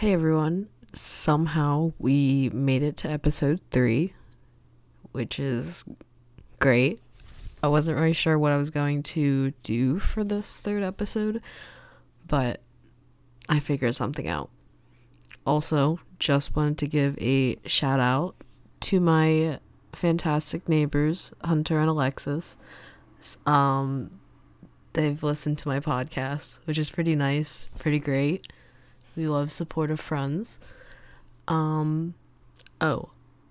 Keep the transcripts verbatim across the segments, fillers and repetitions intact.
Hey everyone, somehow we made it to episode three, which is great. I wasn't really sure what I was going to do for this third episode, but I figured something out. Also, just wanted to give a shout out to my fantastic neighbors, Hunter and Alexis. Um, they've listened to my podcast, which is pretty nice, pretty great. We love supportive friends. Um, oh,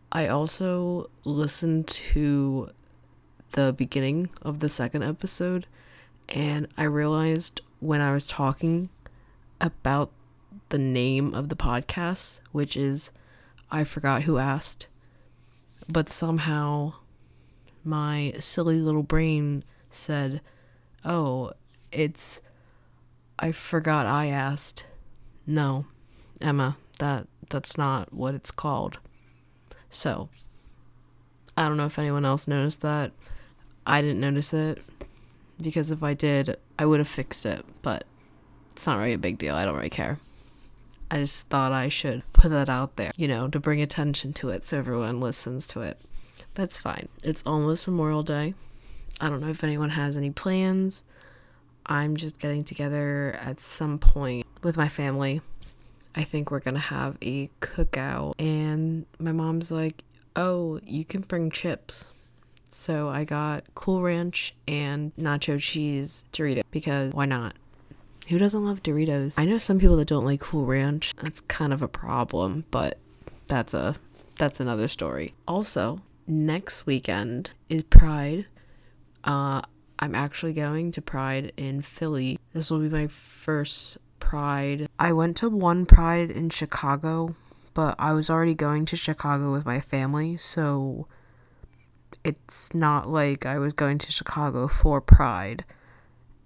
I also listened to the beginning of the second episode, and I realized when I was talking about the name of the podcast, which is I Forgot Who Asked, but somehow my silly little brain said, oh, it's I Forgot I Asked. No, Emma, that that's not what it's called. So, I don't know if anyone else noticed that. I didn't notice it, because if I did, I would have fixed it, but it's not really a big deal. I don't really care. I just thought I should put that out there, you know, to bring attention to it so everyone listens to it. That's fine. It's almost Memorial Day. I don't know if anyone has any plans. I'm just getting together at some point with my family. I think we're gonna have a cookout, and my mom's like, oh, you can bring chips. So I got Cool Ranch and nacho cheese Doritos, because why not? Who doesn't love Doritos? I know some people that don't like Cool Ranch. That's kind of a problem, but that's a that's another story. Also, next weekend is Pride. Uh, I'm actually going to Pride in Philly. This will be my first Pride. I went to one Pride in Chicago, but I was already going to Chicago with my family, so it's not like I was going to Chicago for Pride.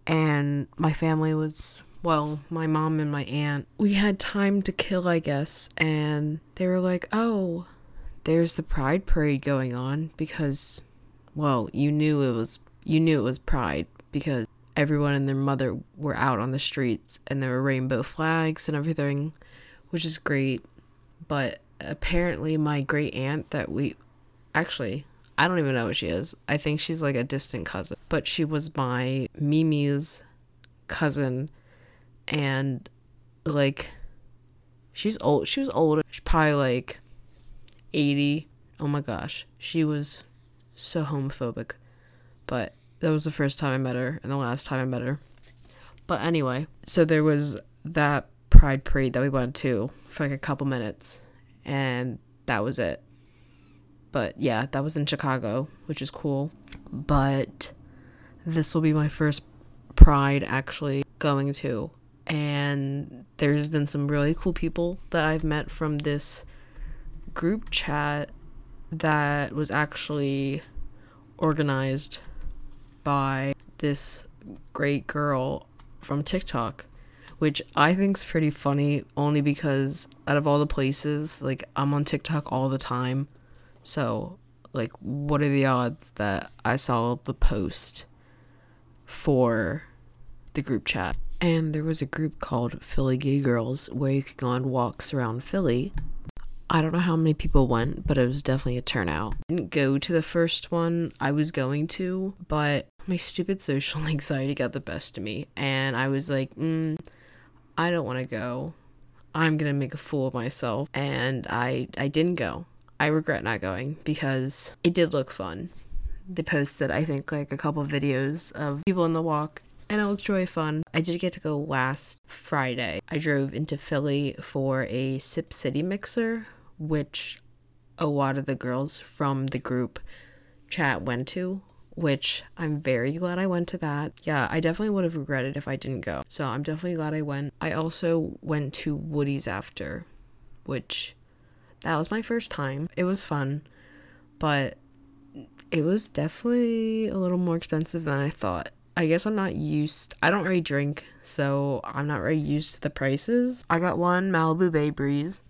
And my family was, well, my mom and my aunt, we had time to kill, I guess, and they were like, oh, there's the Pride parade going on, because, well, you knew it was, you knew it was Pride, because everyone and their mother were out on the streets, and there were rainbow flags and everything, which is great, but apparently my great aunt that we, actually, I don't even know what she is. I think she's like a distant cousin, but she was my Mimi's cousin, and like she's old. She was older. She's probably like eighty. Oh my gosh, she was so homophobic. But that was the first time I met her and the last time I met her. But anyway, so there was that Pride parade that we went to for like a couple minutes, and that was it. But yeah, that was in Chicago, which is cool. But this will be my first Pride actually going to. And there's been some really cool people that I've met from this group chat that was actually organized by this great girl from TikTok, which I think's pretty funny only because out of all the places, like I'm on TikTok all the time. So, like, what are the odds that I saw the post for the group chat? And there was a group called Philly Gay Girls where you could go on walks around Philly. I don't know how many people went, but it was definitely a turnout. I didn't go to the first one I was going to, but my stupid social anxiety got the best of me. And I was like, mm, I don't want to go. I'm going to make a fool of myself. And I, I didn't go. I regret not going because it did look fun. They posted, I think, like a couple of videos of people in the walk, and it looked really fun. I did get to go last Friday. I drove into Philly for a Sip City mixer, which a lot of the girls from the group chat went to, which I'm very glad I went to that. Yeah, I definitely would have regretted if I didn't go. So I'm definitely glad I went. I also went to Woody's after, which... that was my first time. It was fun, but it was definitely a little more expensive than I thought. I guess I'm not used... I don't really drink, so I'm not really used to the prices. I got one Malibu Bay Breeze,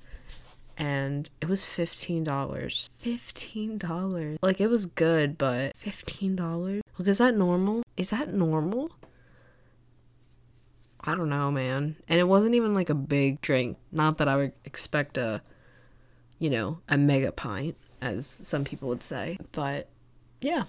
and it was fifteen dollars. fifteen dollars. Like, it was good, but fifteen dollars? Like, is that normal? Is that normal? I don't know, man. And it wasn't even like a big drink. Not that I would expect a, you know, a mega pint, as some people would say. But yeah,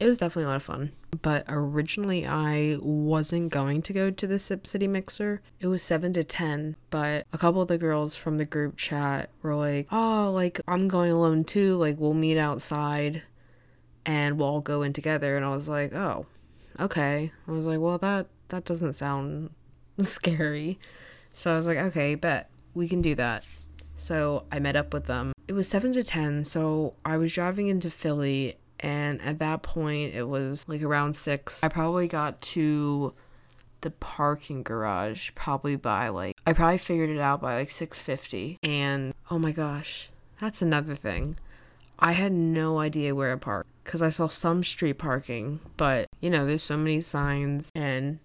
it was definitely a lot of fun. But originally I wasn't going to go to the Sip City Mixer. It was seven to ten, but a couple of the girls from the group chat were like, oh, like, I'm going alone too. Like, we'll meet outside and we'll all go in together. And I was like, oh, okay. I was like, well, that, that doesn't sound scary. So I was like, okay, bet. We can do that. So I met up with them. It was seven to ten, so I was driving into Philly, and at that point, it was like around six. I probably got to the parking garage probably by like, I probably figured it out by like six fifty. And oh my gosh, that's another thing. I had no idea where to park because I saw some street parking, but you know, there's so many signs, and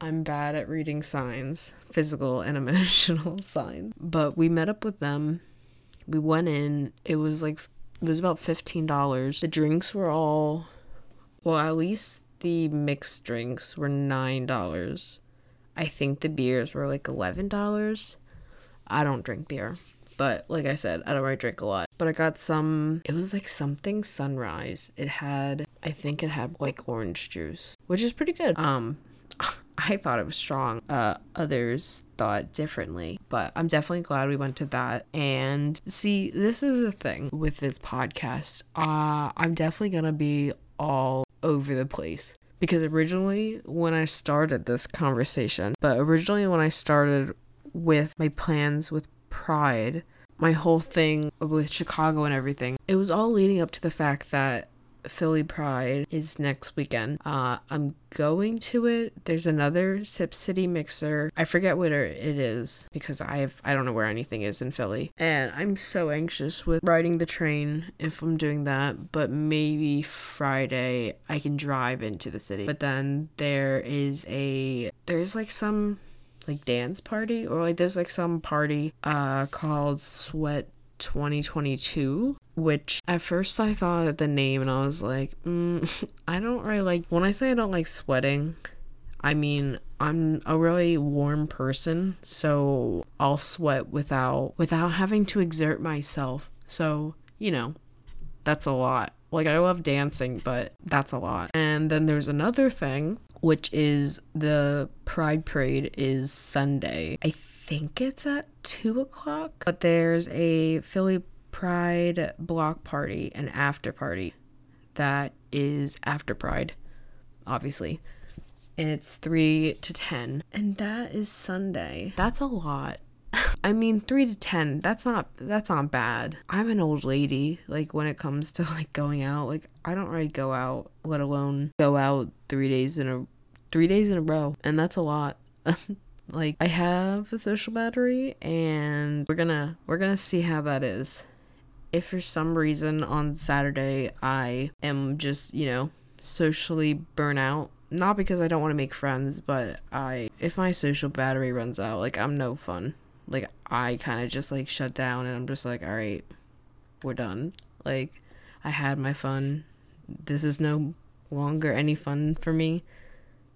I'm bad at reading signs, physical and emotional signs. But we met up with them. We went in. It was like, it was about fifteen dollars. The drinks were all, well, at least the mixed drinks were nine dollars. I think the beers were like eleven dollars. I don't drink beer, but like I said, I don't really drink a lot. But I got some, it was like something sunrise. It had, I think it had like orange juice, which is pretty good. Um, I thought it was strong. Uh, others thought differently, but I'm definitely glad we went to that. And see, this is the thing with this podcast. Uh, I'm definitely gonna be all over the place because originally when I started this conversation, but originally when I started with my plans with Pride, my whole thing with Chicago and everything, it was all leading up to the fact that Philly Pride is next weekend. Uh, I'm going to it. There's another Sip City Mixer. I forget where it is because I have I don't know where anything is in Philly. And I'm so anxious with riding the train if I'm doing that. But maybe Friday I can drive into the city. But then there is a there's like some like dance party or like there's like some party uh called Sweat twenty twenty-two, which at first I thought at the name and I was like, mm, I don't really like, when I say I don't like sweating, I mean, I'm a really warm person, so I'll sweat without, without having to exert myself. So, you know, that's a lot. Like, I love dancing, but that's a lot. And then there's another thing, which is the Pride Parade is Sunday. I think it's at two o'clock, but there's a Philly Pride block party and after party that is after Pride, obviously, and it's three to ten, and that is Sunday. That's a lot. I mean, three to ten, that's not that's not bad. I'm an old lady, like, when it comes to like going out, like, I don't really go out, let alone go out three days in a three days in a row, and that's a lot. Like, I have a social battery, and we're gonna we're gonna see how that is. If for some reason on Saturday I am just, you know, socially burnt out, not because I don't want to make friends, but I, if my social battery runs out, like, I'm no fun. Like, I kind of just, like, shut down, and I'm just like, all right, we're done. Like, I had my fun. This is no longer any fun for me.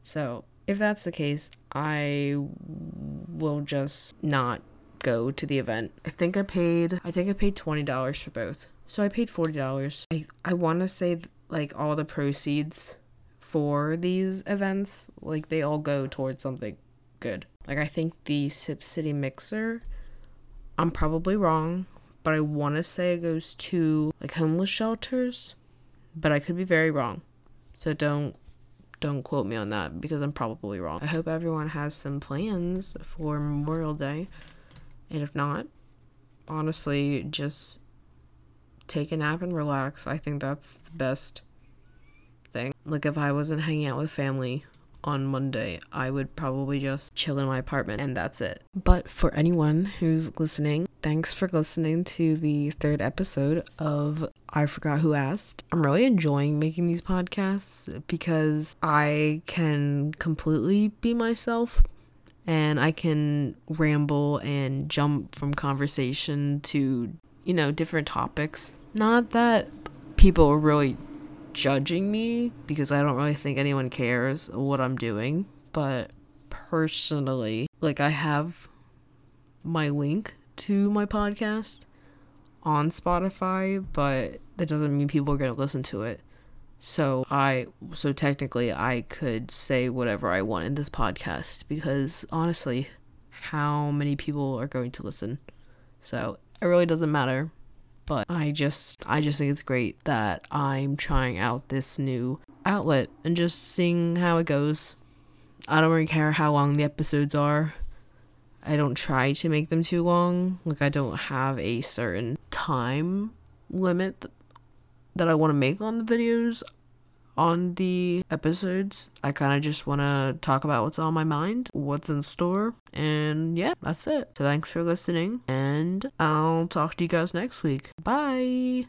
So if that's the case, I will just not go to the event. I think I paid, I think I paid twenty dollars for both. So I paid forty dollars. I, I want to say, like, all the proceeds for these events, like, they all go towards something good. Like, I think the Sip City Mixer, I'm probably wrong, but I want to say it goes to, like, homeless shelters, but I could be very wrong. So don't. Don't quote me on that because I'm probably wrong. I hope everyone has some plans for Memorial Day. And if not, honestly, just take a nap and relax. I think that's the best thing. Like, if I wasn't hanging out with family on Monday, I would probably just chill in my apartment and that's it. But for anyone who's listening, thanks for listening to the third episode of I Forgot Who Asked. I'm really enjoying making these podcasts because I can completely be myself and I can ramble and jump from conversation to, you know, different topics. Not that people are really judging me because I don't really think anyone cares what I'm doing, but personally, like, I have my link to my podcast on Spotify, but that doesn't mean people are going to listen to it. So I, so technically I could say whatever I want in this podcast, because honestly, how many people are going to listen? So it really doesn't matter. But I just, I just think it's great that I'm trying out this new outlet and just seeing how it goes. I don't really care how long the episodes are. I don't try to make them too long. Like, I don't have a certain time limit that I want to make on the videos, on the episodes. I kind of just want to talk about what's on my mind, what's in store, and yeah, that's it. So thanks for listening, and I'll talk to you guys next week. Bye!